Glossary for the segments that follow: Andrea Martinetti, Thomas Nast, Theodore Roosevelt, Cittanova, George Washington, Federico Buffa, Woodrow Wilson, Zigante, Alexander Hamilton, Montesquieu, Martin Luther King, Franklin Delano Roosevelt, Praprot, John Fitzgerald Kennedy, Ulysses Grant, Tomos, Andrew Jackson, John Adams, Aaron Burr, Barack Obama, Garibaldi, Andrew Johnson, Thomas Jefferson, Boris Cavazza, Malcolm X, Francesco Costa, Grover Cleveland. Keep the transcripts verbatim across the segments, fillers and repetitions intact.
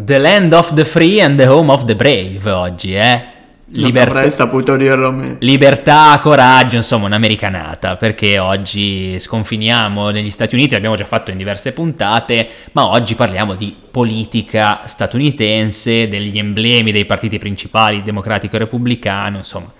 The land of the free and the home of the brave oggi, eh? Libertà, non avrei saputo dirlo me. Libertà, coraggio, insomma un'americanata, perché oggi sconfiniamo negli Stati Uniti, l'abbiamo già fatto in diverse puntate, ma oggi parliamo di politica statunitense, degli emblemi dei partiti principali, democratico e repubblicano, insomma,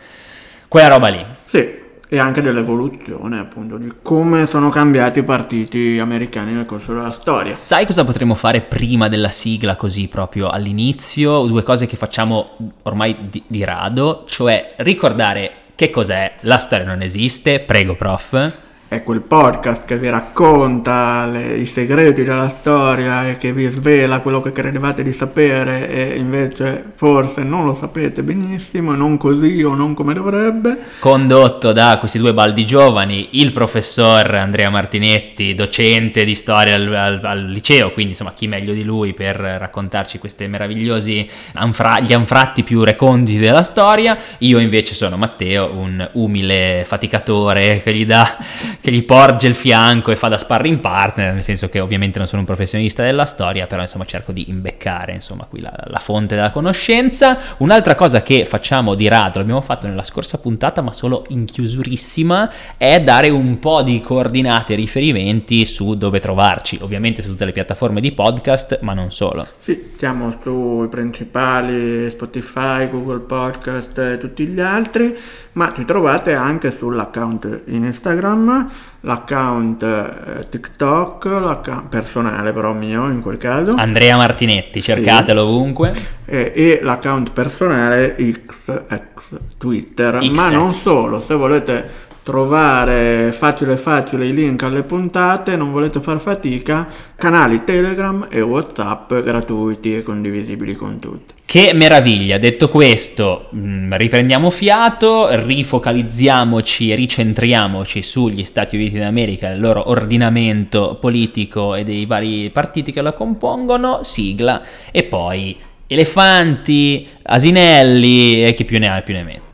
quella roba lì. Sì, e anche dell'evoluzione appunto, di come sono cambiati i partiti americani nel corso della storia. Sai cosa potremmo fare prima della sigla, così proprio all'inizio? Due cose che facciamo ormai di, di rado, cioè ricordare che cos'è La Storia Non Esiste, prego prof. È quel podcast che vi racconta le, i segreti della storia e che vi svela quello che credevate di sapere e invece forse non lo sapete benissimo, non così o non come dovrebbe. Condotto da questi due baldi giovani, il professor Andrea Martinetti, docente di storia al, al, al liceo, quindi insomma chi meglio di lui per raccontarci queste meravigliosi anfra- gli anfratti più reconditi della storia. Io invece sono Matteo, un umile faticatore che gli dà... che gli porge il fianco e fa da sparring partner, nel senso che ovviamente non sono un professionista della storia, però insomma cerco di imbeccare insomma qui la, la fonte della conoscenza. Un'altra cosa che facciamo di rado, l'abbiamo fatto nella scorsa puntata ma solo in chiusurissima, è dare un po' di coordinate e riferimenti su dove trovarci, ovviamente su tutte le piattaforme di podcast ma non solo. Sì, siamo sui principali, Spotify, Google Podcast e tutti gli altri, ma ci trovate anche sull'account Instagram, l'account eh, TikTok, l'account personale però mio in quel caso, Andrea Martinetti, cercatelo sì. Ovunque, e, e l'account personale X X Twitter, X X. Ma non solo, se volete trovare facile facile i link alle puntate, non volete far fatica, canali Telegram e WhatsApp gratuiti e condivisibili con tutti. Che meraviglia! Detto questo, riprendiamo fiato, rifocalizziamoci e ricentriamoci sugli Stati Uniti d'America, il loro ordinamento politico e dei vari partiti che lo compongono, sigla, e poi elefanti, asinelli e chi più ne ha più ne mette.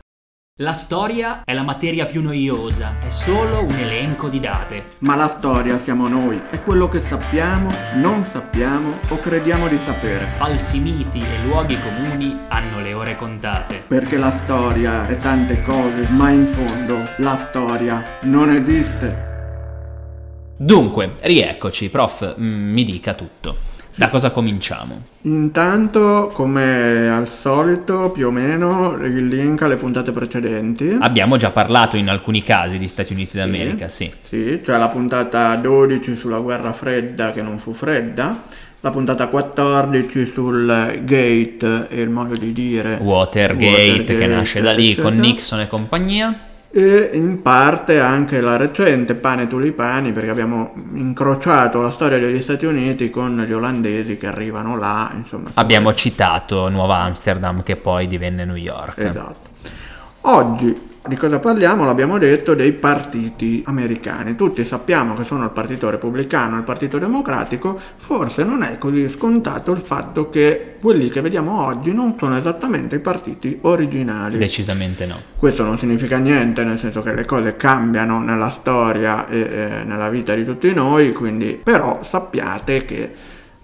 La storia è la materia più noiosa, è solo un elenco di date. Ma la storia siamo noi, è quello che sappiamo, non sappiamo o crediamo di sapere. Falsi miti e luoghi comuni hanno le ore contate. Perché la storia è tante cose, ma in fondo la storia non esiste. Dunque, rieccoci, prof, mi dica tutto. Da cosa cominciamo? Intanto, come al solito, più o meno, il link alle puntate precedenti. Abbiamo già parlato in alcuni casi di Stati Uniti d'America, sì. Sì, sì, cioè la puntata dodici sulla guerra fredda che non fu fredda, la puntata quattordici sul Gate e il modo di dire Watergate, Watergate che nasce da lì eccetera. Con Nixon e compagnia. E in parte anche la recente pane tulipani, perché abbiamo incrociato la storia degli Stati Uniti con gli olandesi che arrivano là, insomma. Abbiamo citato Nuova Amsterdam che poi divenne New York. Esatto. Oggi di cosa parliamo? L'abbiamo detto, dei partiti americani. Tutti sappiamo che sono il Partito Repubblicano e il Partito Democratico, forse non è così scontato il fatto che quelli che vediamo oggi non sono esattamente i partiti originali. Decisamente no. Questo non significa niente, nel senso che le cose cambiano nella storia e eh, nella vita di tutti noi, quindi però sappiate che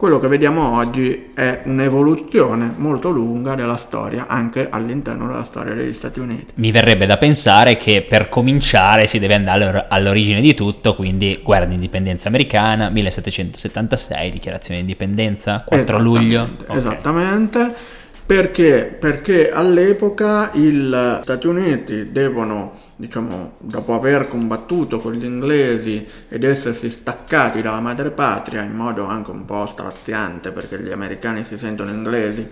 quello che vediamo oggi è un'evoluzione molto lunga della storia, anche all'interno della storia degli Stati Uniti. Mi verrebbe da pensare che per cominciare si deve andare all'origine di tutto, quindi guerra d'indipendenza americana, millesettecentosettantasei, dichiarazione di indipendenza, quattro luglio. Okay. Esattamente, perché? Perché all'epoca gli Stati Uniti devono... diciamo, dopo aver combattuto con gli inglesi ed essersi staccati dalla madrepatria in modo anche un po' straziante, perché gli americani si sentono inglesi,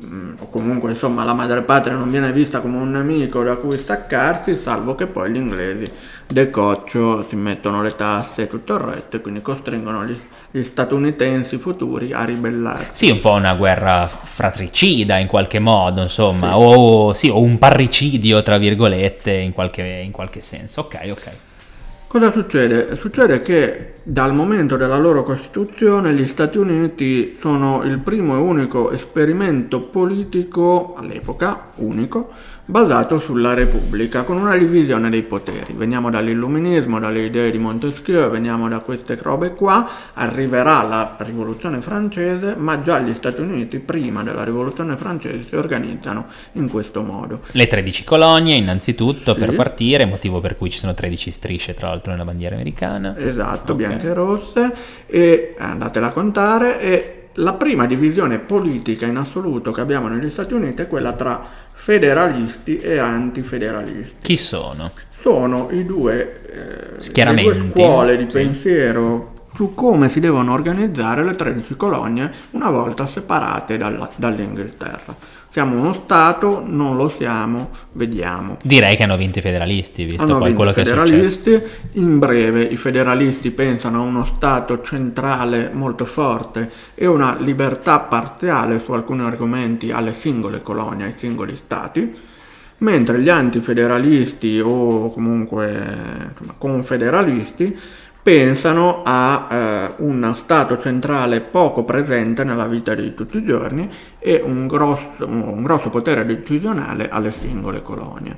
mh, o comunque insomma la madrepatria non viene vista come un nemico da cui staccarsi, salvo che poi gli inglesi decoccio si mettono le tasse e tutto il resto e quindi costringono gli gli statunitensi futuri a ribellarsi. Sì, un po' una guerra fratricida in qualche modo, insomma, sì. O sì, o un parricidio tra virgolette in qualche, in qualche senso. Ok, ok. Cosa succede? Succede che dal momento della loro Costituzione gli Stati Uniti sono il primo e unico esperimento politico, all'epoca unico, basato sulla Repubblica, con una divisione dei poteri. Veniamo dall'illuminismo, dalle idee di Montesquieu, veniamo da queste robe qua, arriverà la rivoluzione francese, ma già gli Stati Uniti prima della rivoluzione francese si organizzano in questo modo. Le tredici colonie innanzitutto, sì, per partire, motivo per cui ci sono tredici strisce tra l'altro nella bandiera americana. Esatto, okay. Bianche e rosse, e andatela a contare, e la prima divisione politica in assoluto che abbiamo negli Stati Uniti è quella tra federalisti e antifederalisti. Chi sono? Sono i due, eh, le due scuole di pensiero su come si devono organizzare le tredici colonie una volta separate dalla, dall'Inghilterra. Siamo uno Stato, non lo siamo, vediamo. Direi che hanno vinto i federalisti, visto hanno poi quello che è successo. In breve, i federalisti pensano a uno Stato centrale molto forte e una libertà parziale su alcuni argomenti alle singole colonie, ai singoli Stati, mentre gli antifederalisti o comunque insomma, confederalisti pensano a eh, uno Stato centrale poco presente nella vita di tutti i giorni e un grosso, un grosso potere decisionale alle singole colonie.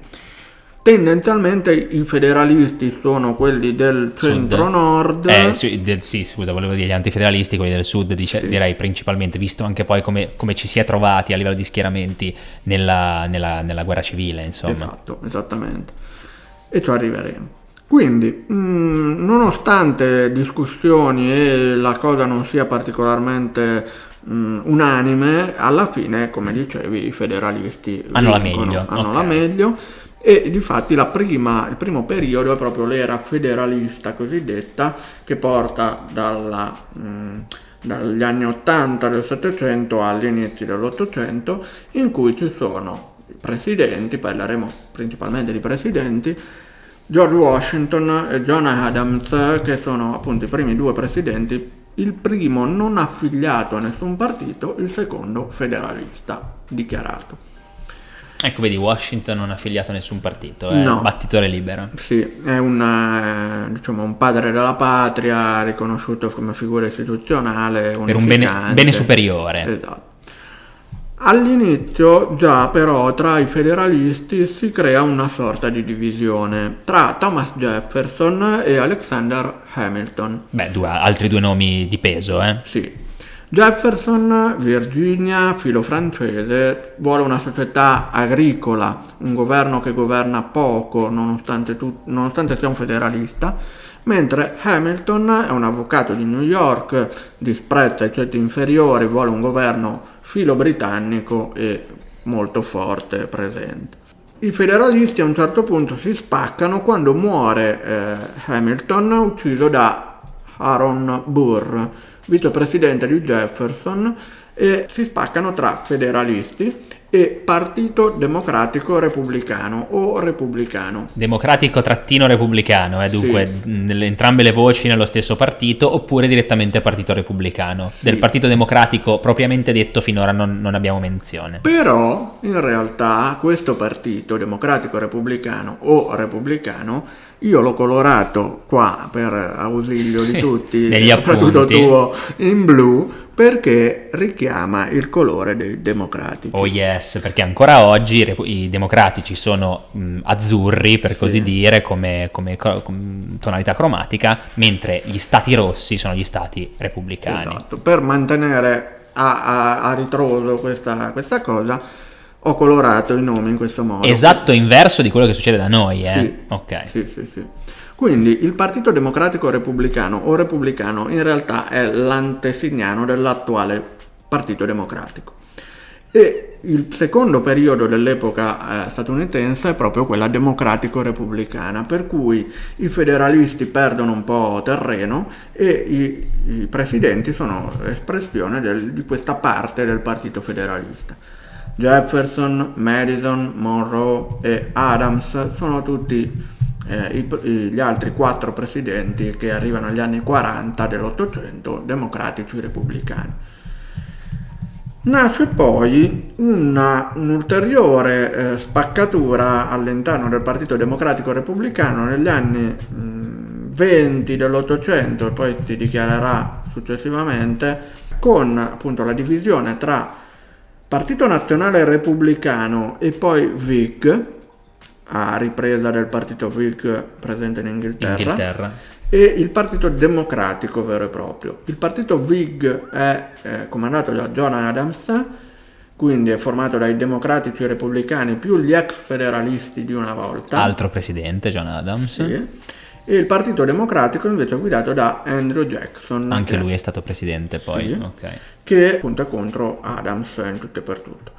Tendenzialmente i federalisti sono quelli del centro-nord. Eh, sì, del, sì, scusa, volevo dire gli antifederalisti, quelli del sud, dice, sì. direi principalmente, visto anche poi come, come ci si è trovati a livello di schieramenti nella, nella, nella guerra civile, insomma. Esatto, esattamente. E ci arriveremo. Quindi, mh, nonostante discussioni e la cosa non sia particolarmente mh, unanime, alla fine, come dicevi, i federalisti hanno, vincono, la, meglio. hanno okay. la meglio. E difatti la prima, il primo periodo è proprio l'era federalista cosiddetta, che porta dalla, mh, dagli anni ottanta del Settecento agli inizi dell'Ottocento, in cui ci sono i presidenti, parleremo principalmente di presidenti, George Washington e John Adams, che sono appunto i primi due presidenti, il primo non affiliato a nessun partito, il secondo federalista dichiarato. Ecco, vedi, Washington non affiliato a nessun partito, è no. un battitore libero. Sì, è un, eh, diciamo, un padre della patria, riconosciuto come figura istituzionale, per un bene, bene superiore. Esatto. All'inizio già però tra i federalisti si crea una sorta di divisione tra Thomas Jefferson e Alexander Hamilton. Beh, due, altri due nomi di peso, eh? Sì. Jefferson, Virginia, filo francese, vuole una società agricola, un governo che governa poco nonostante, tu, nonostante sia un federalista, mentre Hamilton è un avvocato di New York, disprezza i ceti inferiori, vuole un governo filo britannico e molto forte presente. I federalisti a un certo punto si spaccano quando muore eh, Hamilton, ucciso da Aaron Burr, vicepresidente di Jefferson, e si spaccano tra federalisti e Partito Democratico Repubblicano o Repubblicano. Democratico trattino repubblicano, eh, dunque sì. mh, entrambe le voci nello stesso partito, oppure direttamente Partito Repubblicano. Sì. Del Partito Democratico propriamente detto finora non, non abbiamo menzione. Però in realtà questo Partito Democratico Repubblicano o Repubblicano io l'ho colorato qua per ausilio sì, di tutti, soprattutto tuo, in blu, perché richiama il colore dei democratici. Oh yes, perché ancora oggi i democratici sono mh, azzurri, per così sì. dire, come, come, come tonalità cromatica, mentre gli stati rossi sono gli stati repubblicani. Esatto, per mantenere a, a, a ritroso questa, questa cosa ho colorato i nomi in questo modo. Esatto, inverso di quello che succede da noi, eh? Sì, ok. Sì, sì, sì. Quindi il Partito Democratico Repubblicano o Repubblicano in realtà è l'antesignano dell'attuale Partito Democratico. E il secondo periodo dell'epoca eh, statunitense è proprio quella democratico-repubblicana, per cui i federalisti perdono un po' terreno e i, i presidenti sono espressione del, di questa parte del Partito Federalista. Jefferson, Madison, Monroe e Adams sono tutti... Eh, i, gli altri quattro presidenti che arrivano agli anni quaranta dell'Ottocento, democratici repubblicani. Nasce poi una, un'ulteriore eh, spaccatura all'interno del Partito Democratico Repubblicano negli anni mh, venti dell'Ottocento e poi si dichiarerà successivamente, con appunto la divisione tra Partito Nazionale Repubblicano e poi Whig, a ripresa del partito Whig presente in Inghilterra, Inghilterra. e il Partito Democratico vero e proprio. Il partito Whig è eh, comandato da John Adams, quindi è formato dai democratici repubblicani più gli ex federalisti di una volta. Altro presidente, John Adams. Sì. E il Partito Democratico invece è guidato da Andrew Jackson. Anche che... lui è stato presidente poi. Sì, okay. Che punta contro Adams in tutto e per tutto.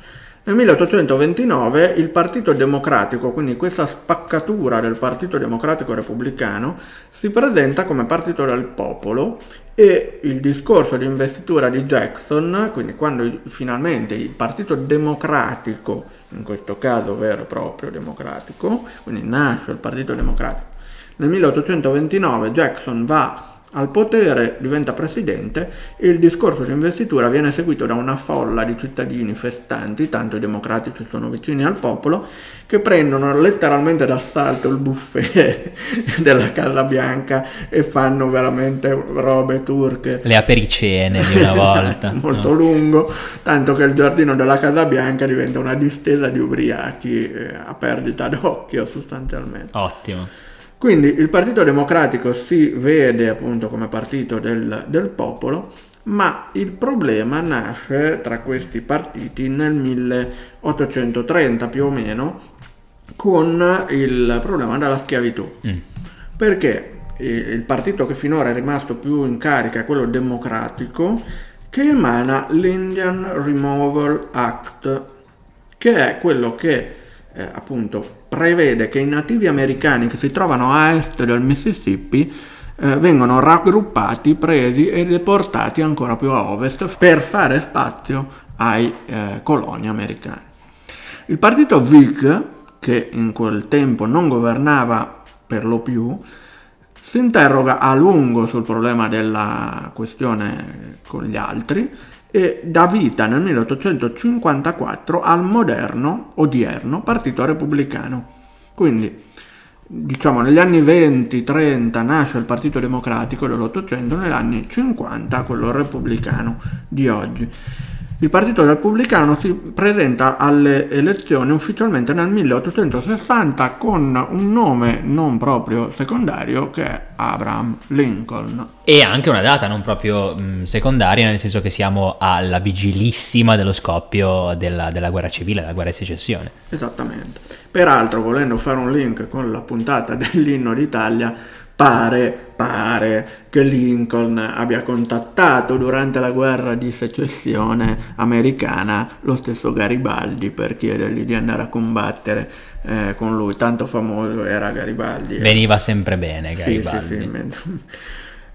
Nel milleottocentoventinove il Partito Democratico, quindi questa spaccatura del Partito Democratico Repubblicano, si presenta come Partito del Popolo, e il discorso di investitura di Jackson, quindi quando finalmente il Partito Democratico, in questo caso vero e proprio democratico, quindi nasce il Partito Democratico, nel milleottocentoventinove Jackson va al potere, diventa presidente, e il discorso di investitura viene seguito da una folla di cittadini festanti, tanto i democratici sono vicini al popolo, che prendono letteralmente d'assalto il buffet della Casa Bianca e fanno veramente robe turche. Le apericene di una volta. Molto no? lungo, tanto che il giardino della Casa Bianca diventa una distesa di ubriachi eh, a perdita d'occhio sostanzialmente. Ottimo. Quindi il Partito Democratico si vede appunto come partito del, del popolo, ma il problema nasce tra questi partiti nel milleottocentotrenta più o meno, con il problema della schiavitù. Mm. Perché il partito che finora è rimasto più in carica è quello democratico, che emana l'Indian Removal Act, che è quello che eh, appunto... prevede che i nativi americani che si trovano a est del Mississippi eh, vengono raggruppati, presi e deportati ancora più a ovest per fare spazio ai eh, coloni americani. Il partito Whig, che in quel tempo non governava per lo più, si interroga a lungo sul problema della questione con gli altri e dà vita nel milleottocentocinquantaquattro al moderno, odierno, Partito Repubblicano. Quindi, diciamo, negli anni venti trenta nasce il Partito Democratico dell'Ottocento, negli anni cinquanta quello repubblicano di oggi. Il Partito Repubblicano si presenta alle elezioni ufficialmente nel milleottocentosessanta con un nome non proprio secondario, che è Abraham Lincoln. E anche una data non proprio mh, secondaria, nel senso che siamo alla vigilissima dello scoppio della, della guerra civile, della guerra di secessione. Esattamente. Peraltro, volendo fare un link con la puntata dell'Inno d'Italia, Pare, pare che Lincoln abbia contattato durante la guerra di secessione americana lo stesso Garibaldi per chiedergli di andare a combattere eh, con lui, tanto famoso era Garibaldi. Veniva sempre bene Garibaldi. Sì, sì,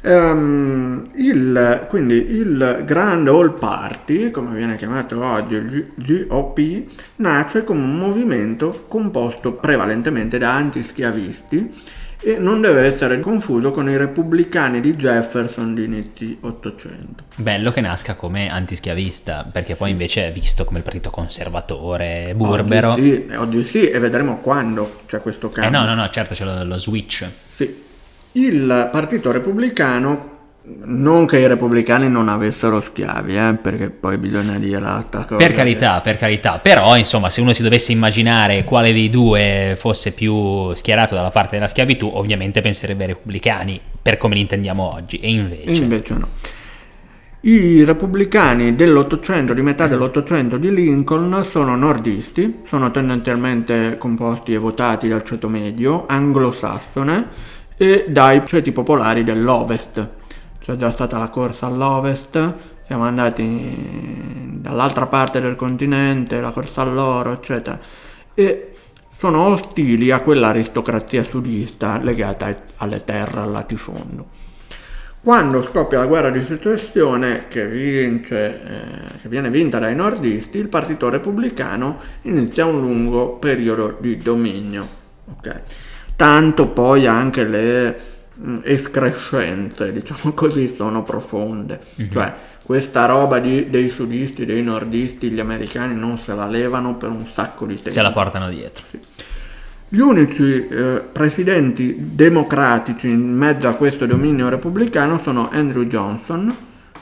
sì. um, il, quindi il Grand All Party, come viene chiamato oggi il G O P, nasce come un movimento composto prevalentemente da antischiavisti, e non deve essere confuso con i repubblicani di Jefferson di inizio Ottocento. Bello che nasca come antischiavista, perché poi invece è visto come il partito conservatore, burbero. Oggi sì, oggi sì, e vedremo quando c'è questo cambio. Eh no, no, no, certo c'è lo, lo switch. Sì. Il partito repubblicano, non che i repubblicani non avessero schiavi, eh, perché poi bisogna dire l'altra cosa. Per carità, per carità, però insomma, se uno si dovesse immaginare quale dei due fosse più schierato dalla parte della schiavitù, ovviamente penserebbe ai repubblicani, per come li intendiamo oggi, e invece... Invece no. I repubblicani dell'Ottocento, di metà dell'Ottocento di Lincoln, sono nordisti, sono tendenzialmente composti e votati dal ceto medio, anglosassone, e dai ceti popolari dell'Ovest. C'è già stata la corsa all'Ovest, siamo andati dall'altra parte del continente, la corsa all'oro, eccetera. E sono ostili a quell'aristocrazia sudista legata alle terre, al latifondo. Quando scoppia la guerra di secessione, che, vince, eh, che viene vinta dai nordisti, il partito repubblicano inizia un lungo periodo di dominio. Okay? Tanto poi anche le... escrescenze, diciamo così, sono profonde. Mm-hmm. Cioè, questa roba di, dei sudisti, dei nordisti, gli americani non se la levano per un sacco di tempo. Se la portano dietro. Sì. Gli unici eh, presidenti democratici in mezzo a questo dominio repubblicano sono Andrew Johnson,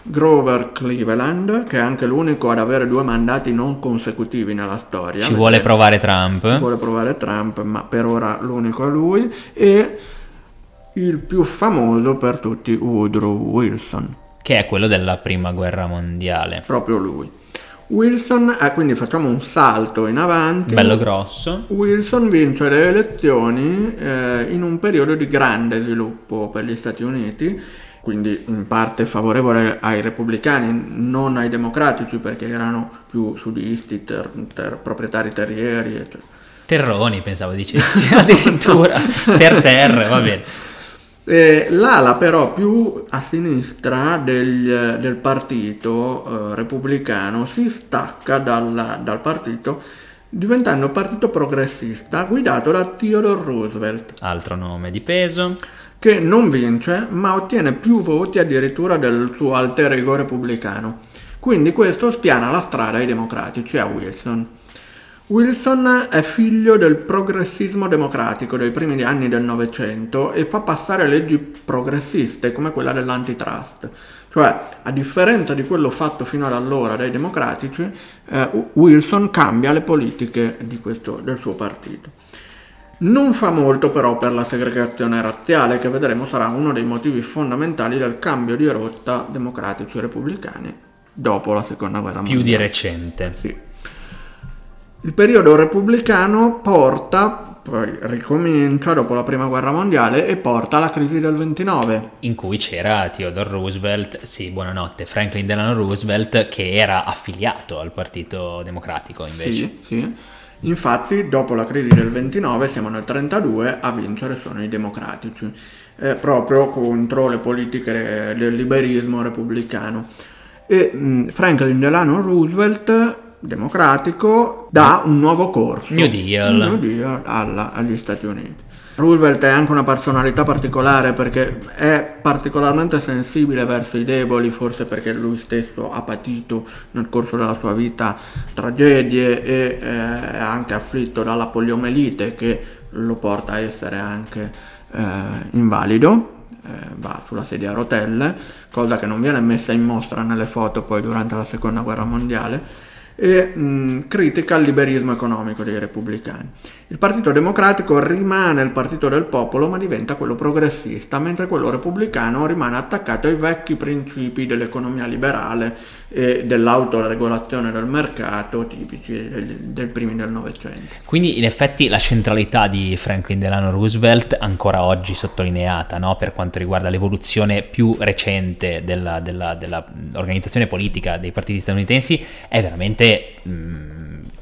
Grover Cleveland, che è anche l'unico ad avere due mandati non consecutivi nella storia. Ci vuole provare Trump. Ci vuole provare Trump, ma per ora l'unico è lui, e il più famoso per tutti Woodrow Wilson, che è quello della prima guerra mondiale. Proprio lui. Wilson, eh, quindi facciamo un salto in avanti. Bello grosso. Wilson vince le elezioni eh, in un periodo di grande sviluppo per gli Stati Uniti, quindi in parte favorevole ai repubblicani, non ai democratici, perché erano più sudisti, ter- ter- proprietari terrieri, eccetera. Terroni, pensavo dicessi, addirittura, ter terre, va bene. Eh, l'ala però più a sinistra del, del partito eh, repubblicano si stacca dalla, dal partito, diventando partito progressista guidato da Theodore Roosevelt, altro nome di peso, che non vince ma ottiene più voti addirittura del suo alter ego repubblicano. Quindi questo spiana la strada ai democratici, a Wilson. Wilson è figlio del progressismo democratico dei primi anni del Novecento e fa passare leggi progressiste come quella dell'antitrust. Cioè, a differenza di quello fatto fino ad allora dai democratici, eh, Wilson cambia le politiche di questo, del suo partito. Non fa molto però per la segregazione razziale, che vedremo sarà uno dei motivi fondamentali del cambio di rotta democratici e repubblicani dopo la seconda guerra mondiale. Più di recente. Sì. Il periodo repubblicano porta, poi ricomincia dopo la prima guerra mondiale e porta alla crisi del ventinove. In cui c'era Theodore Roosevelt, sì, buonanotte, Franklin Delano Roosevelt, che era affiliato al Partito Democratico invece. Sì, sì. Infatti dopo la crisi del ventinove, siamo nel trentadue, a vincere sono i democratici, eh, proprio contro le politiche del liberismo repubblicano. E mh, Franklin Delano Roosevelt, democratico, dà un nuovo corso, New Deal, New Deal alla, agli Stati Uniti. Roosevelt è anche una personalità particolare, perché è particolarmente sensibile verso i deboli, forse perché lui stesso ha patito nel corso della sua vita tragedie e eh, è anche afflitto dalla poliomelite, che lo porta a essere anche eh, invalido. Va sulla sedia a rotelle, cosa che non viene messa in mostra nelle foto poi durante la seconda guerra mondiale, e mh, critica il liberismo economico dei repubblicani. Il Partito Democratico rimane il partito del popolo, ma diventa quello progressista, mentre quello repubblicano rimane attaccato ai vecchi principi dell'economia liberale e dell'autoregolazione del mercato tipici del, del primi del Novecento. Quindi in effetti la centralità di Franklin Delano Roosevelt, ancora oggi sottolineata, no? Per quanto riguarda l'evoluzione più recente della, della, della organizzazione politica dei partiti statunitensi, è veramente mh,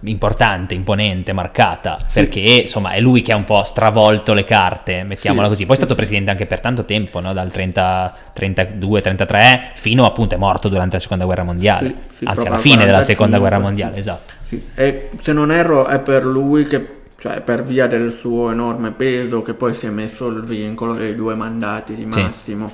importante, imponente, marcata, sì. Perché insomma è lui che ha un po' stravolto le carte, mettiamola sì, così. Poi è stato presidente anche per tanto tempo, no? Dal trenta, trentadue, trentatré fino appunto è morto durante la seconda guerra mondiale. Mondiale, sì, anzi alla fine della seconda guerra mondiale, esatto. Sì. E se non erro è per lui che, cioè per via del suo enorme peso, che poi si è messo il vincolo dei due mandati di massimo,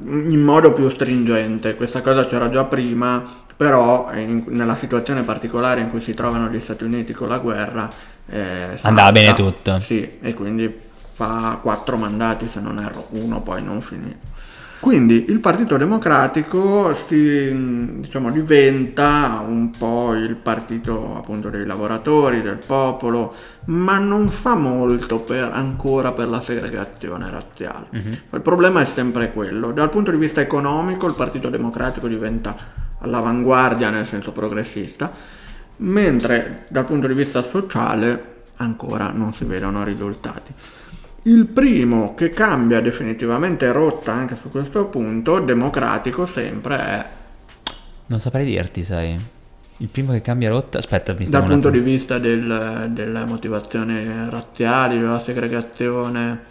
sì, in modo più stringente. Questa cosa c'era già prima, però in, nella situazione particolare in cui si trovano gli Stati Uniti con la guerra eh, salta, andava bene tutto, sì, e quindi fa quattro mandati se non erro, uno poi non finito. Quindi il Partito Democratico si, diciamo, diventa un po' il partito appunto dei lavoratori, del popolo, ma non fa molto per, ancora per la segregazione razziale. Mm-hmm. Il problema è sempre quello. Dal punto di vista economico il Partito Democratico diventa all'avanguardia nel senso progressista, mentre dal punto di vista sociale ancora non si vedono risultati. Il primo che cambia definitivamente rotta anche su questo punto, democratico sempre, è... Non saprei dirti, sai. Il primo che cambia rotta... Aspetta, mi stavo... Dal punto di vista del, delle motivazioni razziali, della segregazione...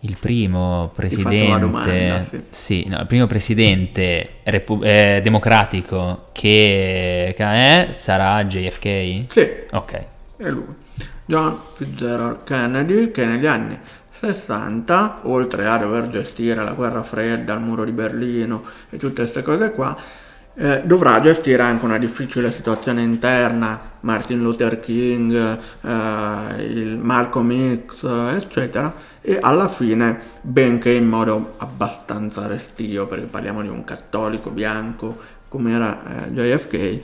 Il primo presidente... Domanda, sì. Sì, no, il primo presidente repu- eh, democratico che, che è, sarà J F K? Sì. Ok. È lui. John Fitzgerald Kennedy, che negli anni sessanta, oltre a dover gestire la guerra fredda, il muro di Berlino e tutte queste cose qua, eh, dovrà gestire anche una difficile situazione interna Martin Luther King, eh, il Malcolm X, eccetera, e alla fine, benché in modo abbastanza restio, perché parliamo di un cattolico bianco come era eh, J F K,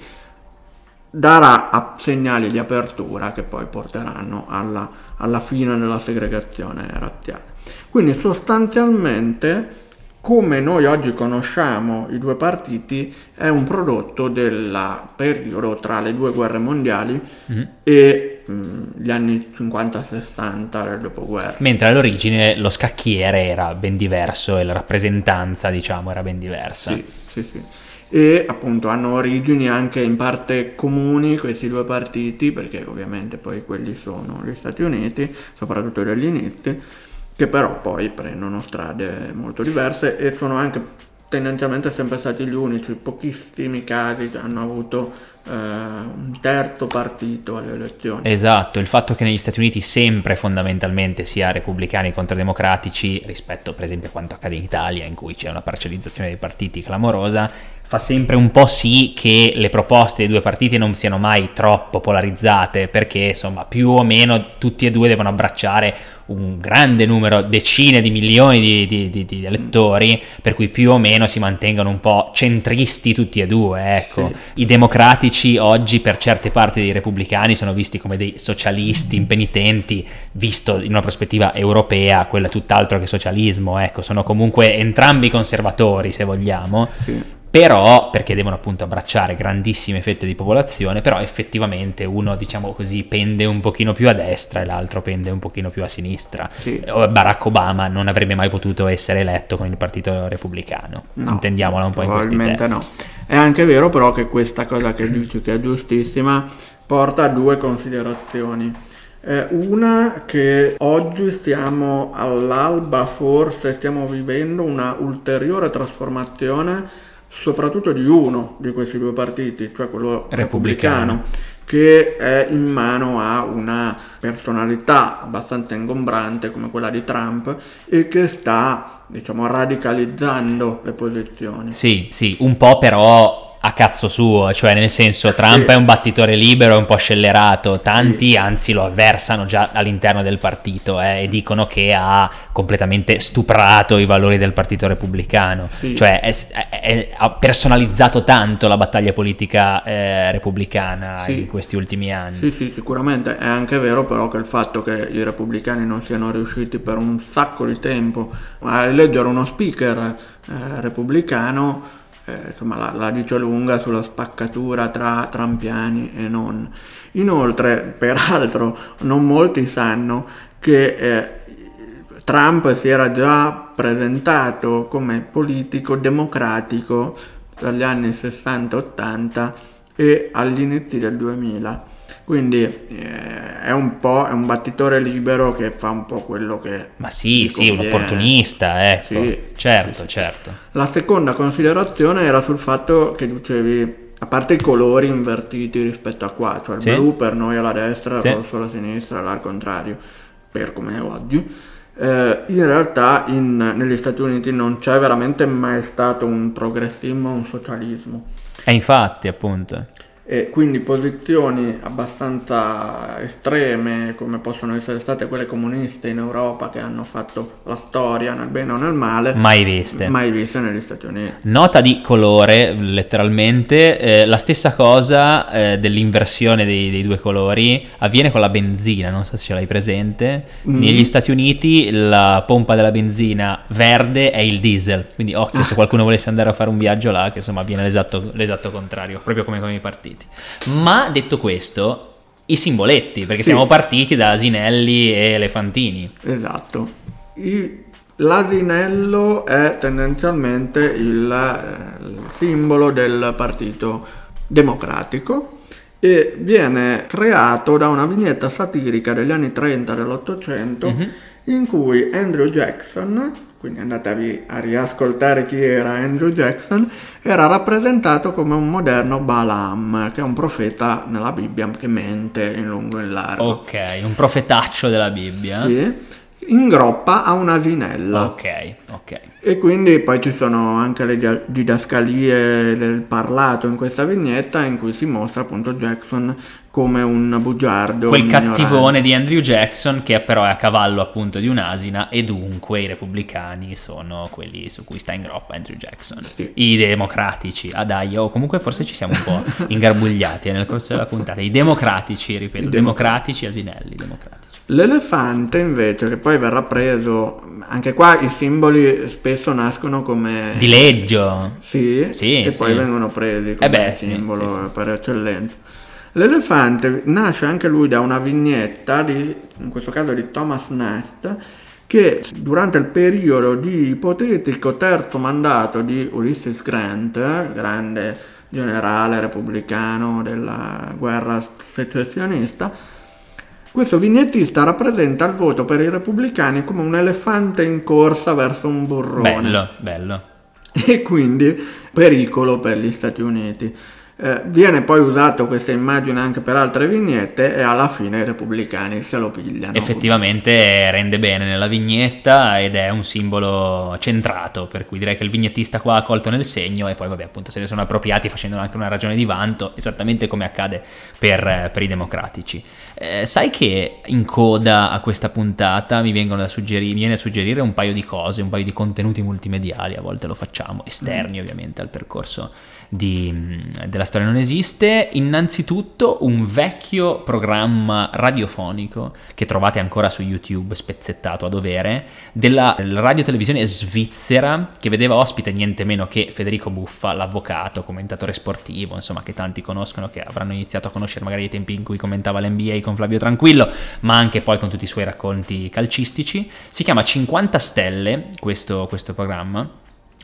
darà a segnali di apertura che poi porteranno alla, alla fine della segregazione razziale. Quindi sostanzialmente, come noi oggi conosciamo i due partiti, è un prodotto del periodo tra le due guerre mondiali mm. e mh, gli anni cinquanta sessanta del dopoguerra. Mentre all'origine lo scacchiere era ben diverso e la rappresentanza, diciamo, era ben diversa. Sì, sì, sì. E appunto hanno origini anche in parte comuni questi due partiti, perché ovviamente poi quelli sono gli Stati Uniti, soprattutto degli inizi, che però poi prendono strade molto diverse e sono anche tendenzialmente sempre stati gli unici. Pochissimi casi hanno avuto eh, un terzo partito alle elezioni. Esatto, il fatto che negli Stati Uniti sempre fondamentalmente sia repubblicani contro democratici, rispetto per esempio a quanto accade in Italia, in cui c'è una parcializzazione dei partiti clamorosa, fa sempre un po' sì che le proposte dei due partiti non siano mai troppo polarizzate, perché insomma più o meno tutti e due devono abbracciare un grande numero, decine di milioni di, di, di, di elettori, per cui più o meno si mantengono un po' centristi tutti e due, ecco. Sì. I democratici oggi per certe parti dei repubblicani sono visti come dei socialisti impenitenti, visto in una prospettiva europea, quella tutt'altro che socialismo, ecco, sono comunque entrambi conservatori se vogliamo. Sì. Però, perché devono appunto abbracciare grandissime fette di popolazione, però effettivamente uno, diciamo così, pende un pochino più a destra e l'altro pende un pochino più a sinistra. Sì. Barack Obama non avrebbe mai potuto essere eletto con il partito repubblicano, no, intendiamola un po' in questi termini. Probabilmente no. È anche vero però che questa cosa che dici, che è giustissima, porta a due considerazioni. Una, che oggi stiamo all'alba, forse stiamo vivendo una ulteriore trasformazione soprattutto di uno di questi due partiti, cioè quello repubblicano, repubblicano, che è in mano a una personalità abbastanza ingombrante come quella di Trump e che sta, diciamo, radicalizzando le posizioni. Sì, sì, un po' però a cazzo suo, cioè nel senso Trump sì. È un battitore libero, è un po' scellerato, tanti sì. Anzi lo avversano già all'interno del partito eh, e dicono che ha completamente stuprato i valori del partito repubblicano, sì. Cioè è, è, è, ha personalizzato tanto la battaglia politica eh, repubblicana sì. In questi ultimi anni. Sì, sì, sicuramente è anche vero però che il fatto che i repubblicani non siano riusciti per un sacco di tempo a eleggere uno speaker eh, repubblicano, Eh, insomma la, la dice lunga sulla spaccatura tra trampiani e non. Inoltre, peraltro, non molti sanno che eh, Trump si era già presentato come politico democratico tra gli anni sessanta ottanta e agli inizi del duemila, quindi eh, è un po' è un battitore libero che fa un po' quello che ma sì, sì, un opportunista, ecco, sì, certo, sì. certo. La seconda considerazione era sul fatto che dicevi, a parte i colori invertiti rispetto a qua, cioè il sì. blu per noi alla destra, sì. il rosso alla sinistra, al contrario, per come è oggi, eh, in realtà in, negli Stati Uniti non c'è veramente mai stato un progressismo, un socialismo. E infatti, appunto. E quindi posizioni abbastanza estreme come possono essere state quelle comuniste in Europa, che hanno fatto la storia nel bene o nel male, mai viste mai viste negli Stati Uniti. Nota di colore, letteralmente eh, la stessa cosa eh, dell'inversione dei, dei due colori avviene con la benzina, non so se ce l'hai presente. mm. Negli Stati Uniti la pompa della benzina verde è il diesel, quindi occhio ah. se qualcuno volesse andare a fare un viaggio là, che insomma avviene l'esatto, l'esatto contrario, proprio come con i partiti. Ma detto questo, i simboletti, perché sì. siamo partiti da asinelli e elefantini. Esatto. I, l'asinello è tendenzialmente il, il simbolo del partito democratico e viene creato da una vignetta satirica degli anni trenta dell'Ottocento mm-hmm. in cui Andrew Jackson, quindi andatevi a riascoltare chi era Andrew Jackson, era rappresentato come un moderno Balaam, che è un profeta nella Bibbia che mente in lungo e in largo. Ok, un profetaccio della Bibbia. Sì, in groppa a un'asinella. Ok, ok. E quindi poi ci sono anche le didascalie del parlato in questa vignetta in cui si mostra appunto Jackson come un bugiardo. Quel un cattivone ignorante di Andrew Jackson, che però è a cavallo appunto di un'asina, e dunque i repubblicani sono quelli su cui sta in groppa Andrew Jackson. Sì. I democratici, ah dai, oh, comunque forse ci siamo un po' ingarbugliati nel corso della puntata. I democratici, ripeto, I democratici, democratici asinelli, democratici. L'elefante invece, che poi verrà preso, anche qua i simboli spesso nascono come di leggio, sì, sì e sì. poi vengono presi come eh beh, simbolo sì, sì, per eccellenza. L'elefante nasce anche lui da una vignetta di, in questo caso di Thomas Nast, che durante il periodo di ipotetico terzo mandato di Ulysses Grant, grande generale repubblicano della guerra secessionista, questo vignettista rappresenta il voto per i repubblicani come un elefante in corsa verso un burrone. Bello, bello. E quindi pericolo per gli Stati Uniti. Eh, viene poi usato questa immagine anche per altre vignette e alla fine i repubblicani se lo pigliano. Effettivamente rende bene nella vignetta ed è un simbolo centrato, per cui direi che il vignettista qua ha colto nel segno, e poi vabbè appunto se ne sono appropriati facendo anche una ragione di vanto, esattamente come accade per, per i democratici. Eh, sai che in coda a questa puntata mi vengono da suggerire, mi viene a suggerire un paio di cose, un paio di contenuti multimediali, a volte lo facciamo, esterni mm. ovviamente al percorso di, della storia non esiste. Innanzitutto un vecchio programma radiofonico che trovate ancora su YouTube spezzettato a dovere, della radiotelevisione svizzera, che vedeva ospite niente meno che Federico Buffa, l'avvocato, commentatore sportivo, insomma, che tanti conoscono, che avranno iniziato a conoscere magari ai tempi in cui commentava l'N B A con Flavio Tranquillo, ma anche poi con tutti i suoi racconti calcistici. Si chiama cinquanta stelle questo, questo programma,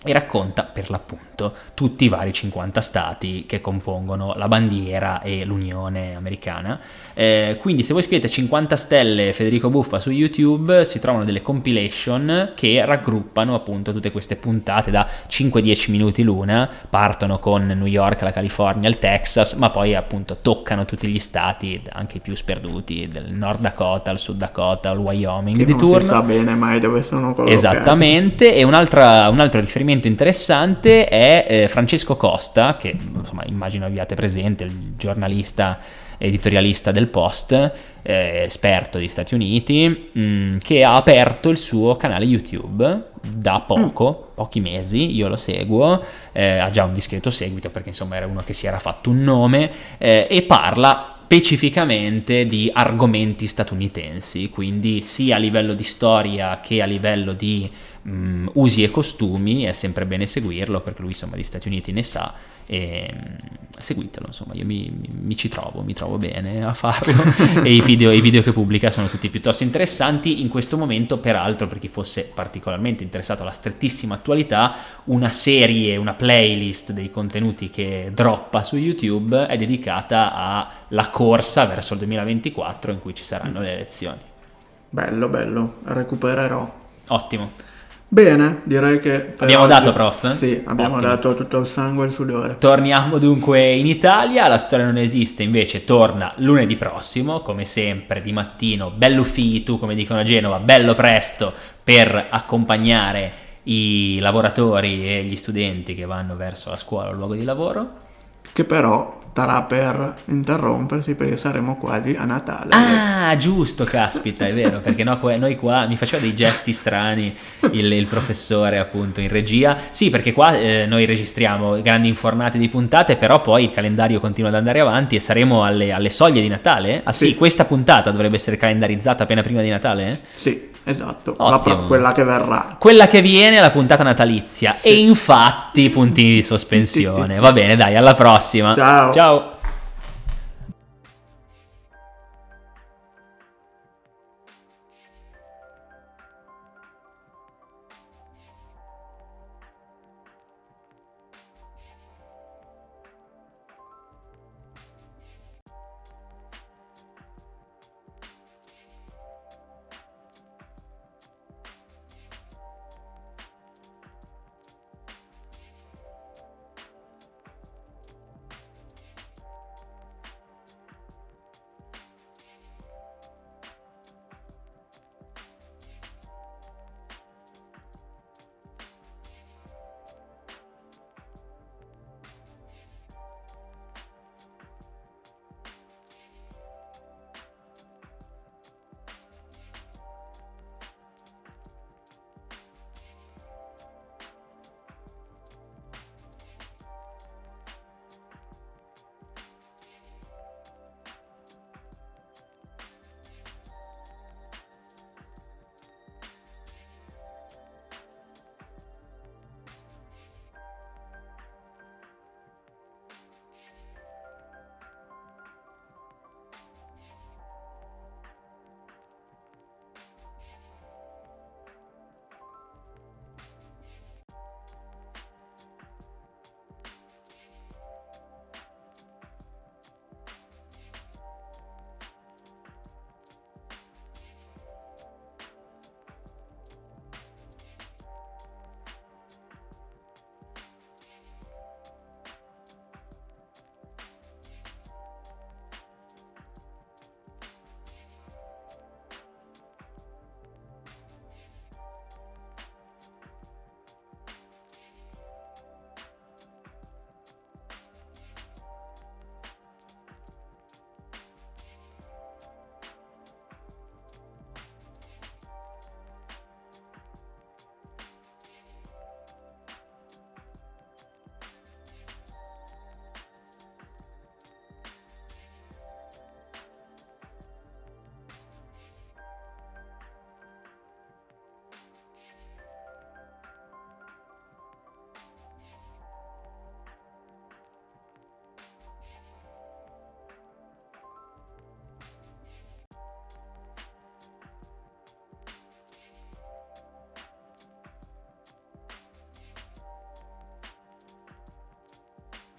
e racconta per l'appunto tutti i vari cinquanta stati che compongono la bandiera e l'Unione Americana. Eh, quindi se voi scrivete cinquanta stelle Federico Buffa su YouTube si trovano delle compilation che raggruppano appunto tutte queste puntate da cinque a dieci minuti l'una, partono con New York, la California, il Texas, ma poi appunto toccano tutti gli stati, anche i più sperduti, del Nord Dakota, il Sud Dakota, il Wyoming che di non turno. Non si sa bene mai dove sono collocati. Esattamente, e un'altra, un altro riferimento interessante è eh, Francesco Costa, che insomma immagino abbiate presente, il giornalista editorialista del Post, eh, esperto degli Stati Uniti, mh, che ha aperto il suo canale YouTube da poco, mm. pochi mesi, io lo seguo, eh, ha già un discreto seguito perché insomma era uno che si era fatto un nome, eh, e parla specificamente di argomenti statunitensi, quindi sia a livello di storia che a livello di um, usi e costumi. È sempre bene seguirlo perché lui insomma di Stati Uniti ne sa, e um, seguitelo, insomma io mi, mi, mi ci trovo, mi trovo bene a farlo e i video, i video che pubblica sono tutti piuttosto interessanti. In questo momento peraltro, per chi fosse particolarmente interessato alla strettissima attualità, una serie, una playlist dei contenuti che droppa su YouTube è dedicata a la corsa verso il duemilaventiquattro in cui ci saranno le elezioni. Bello, bello, recupererò. Ottimo. Bene, direi che... Abbiamo oggi... dato, prof? Sì, abbiamo Ottimo. dato tutto il sangue e il sudore. Torniamo dunque in Italia, la storia non esiste invece torna lunedì prossimo, come sempre di mattino, bello fitu, come dicono a Genova, bello presto, per accompagnare i lavoratori e gli studenti che vanno verso la scuola o il luogo di lavoro. Che però... starà per interrompersi perché saremo quasi a Natale. Ah, giusto, caspita, è vero, perché no, noi qua mi faceva dei gesti strani il, il professore appunto in regia. Sì, perché qua eh, noi registriamo grandi infornate di puntate, però poi il calendario continua ad andare avanti e saremo alle, alle soglie di Natale. Ah sì, sì, questa puntata dovrebbe essere calendarizzata appena prima di Natale? Sì. Esatto, la pro- quella che verrà, quella che viene è la puntata natalizia, sì. E infatti puntini di sospensione. Va bene, dai, alla prossima. Ciao. Ciao.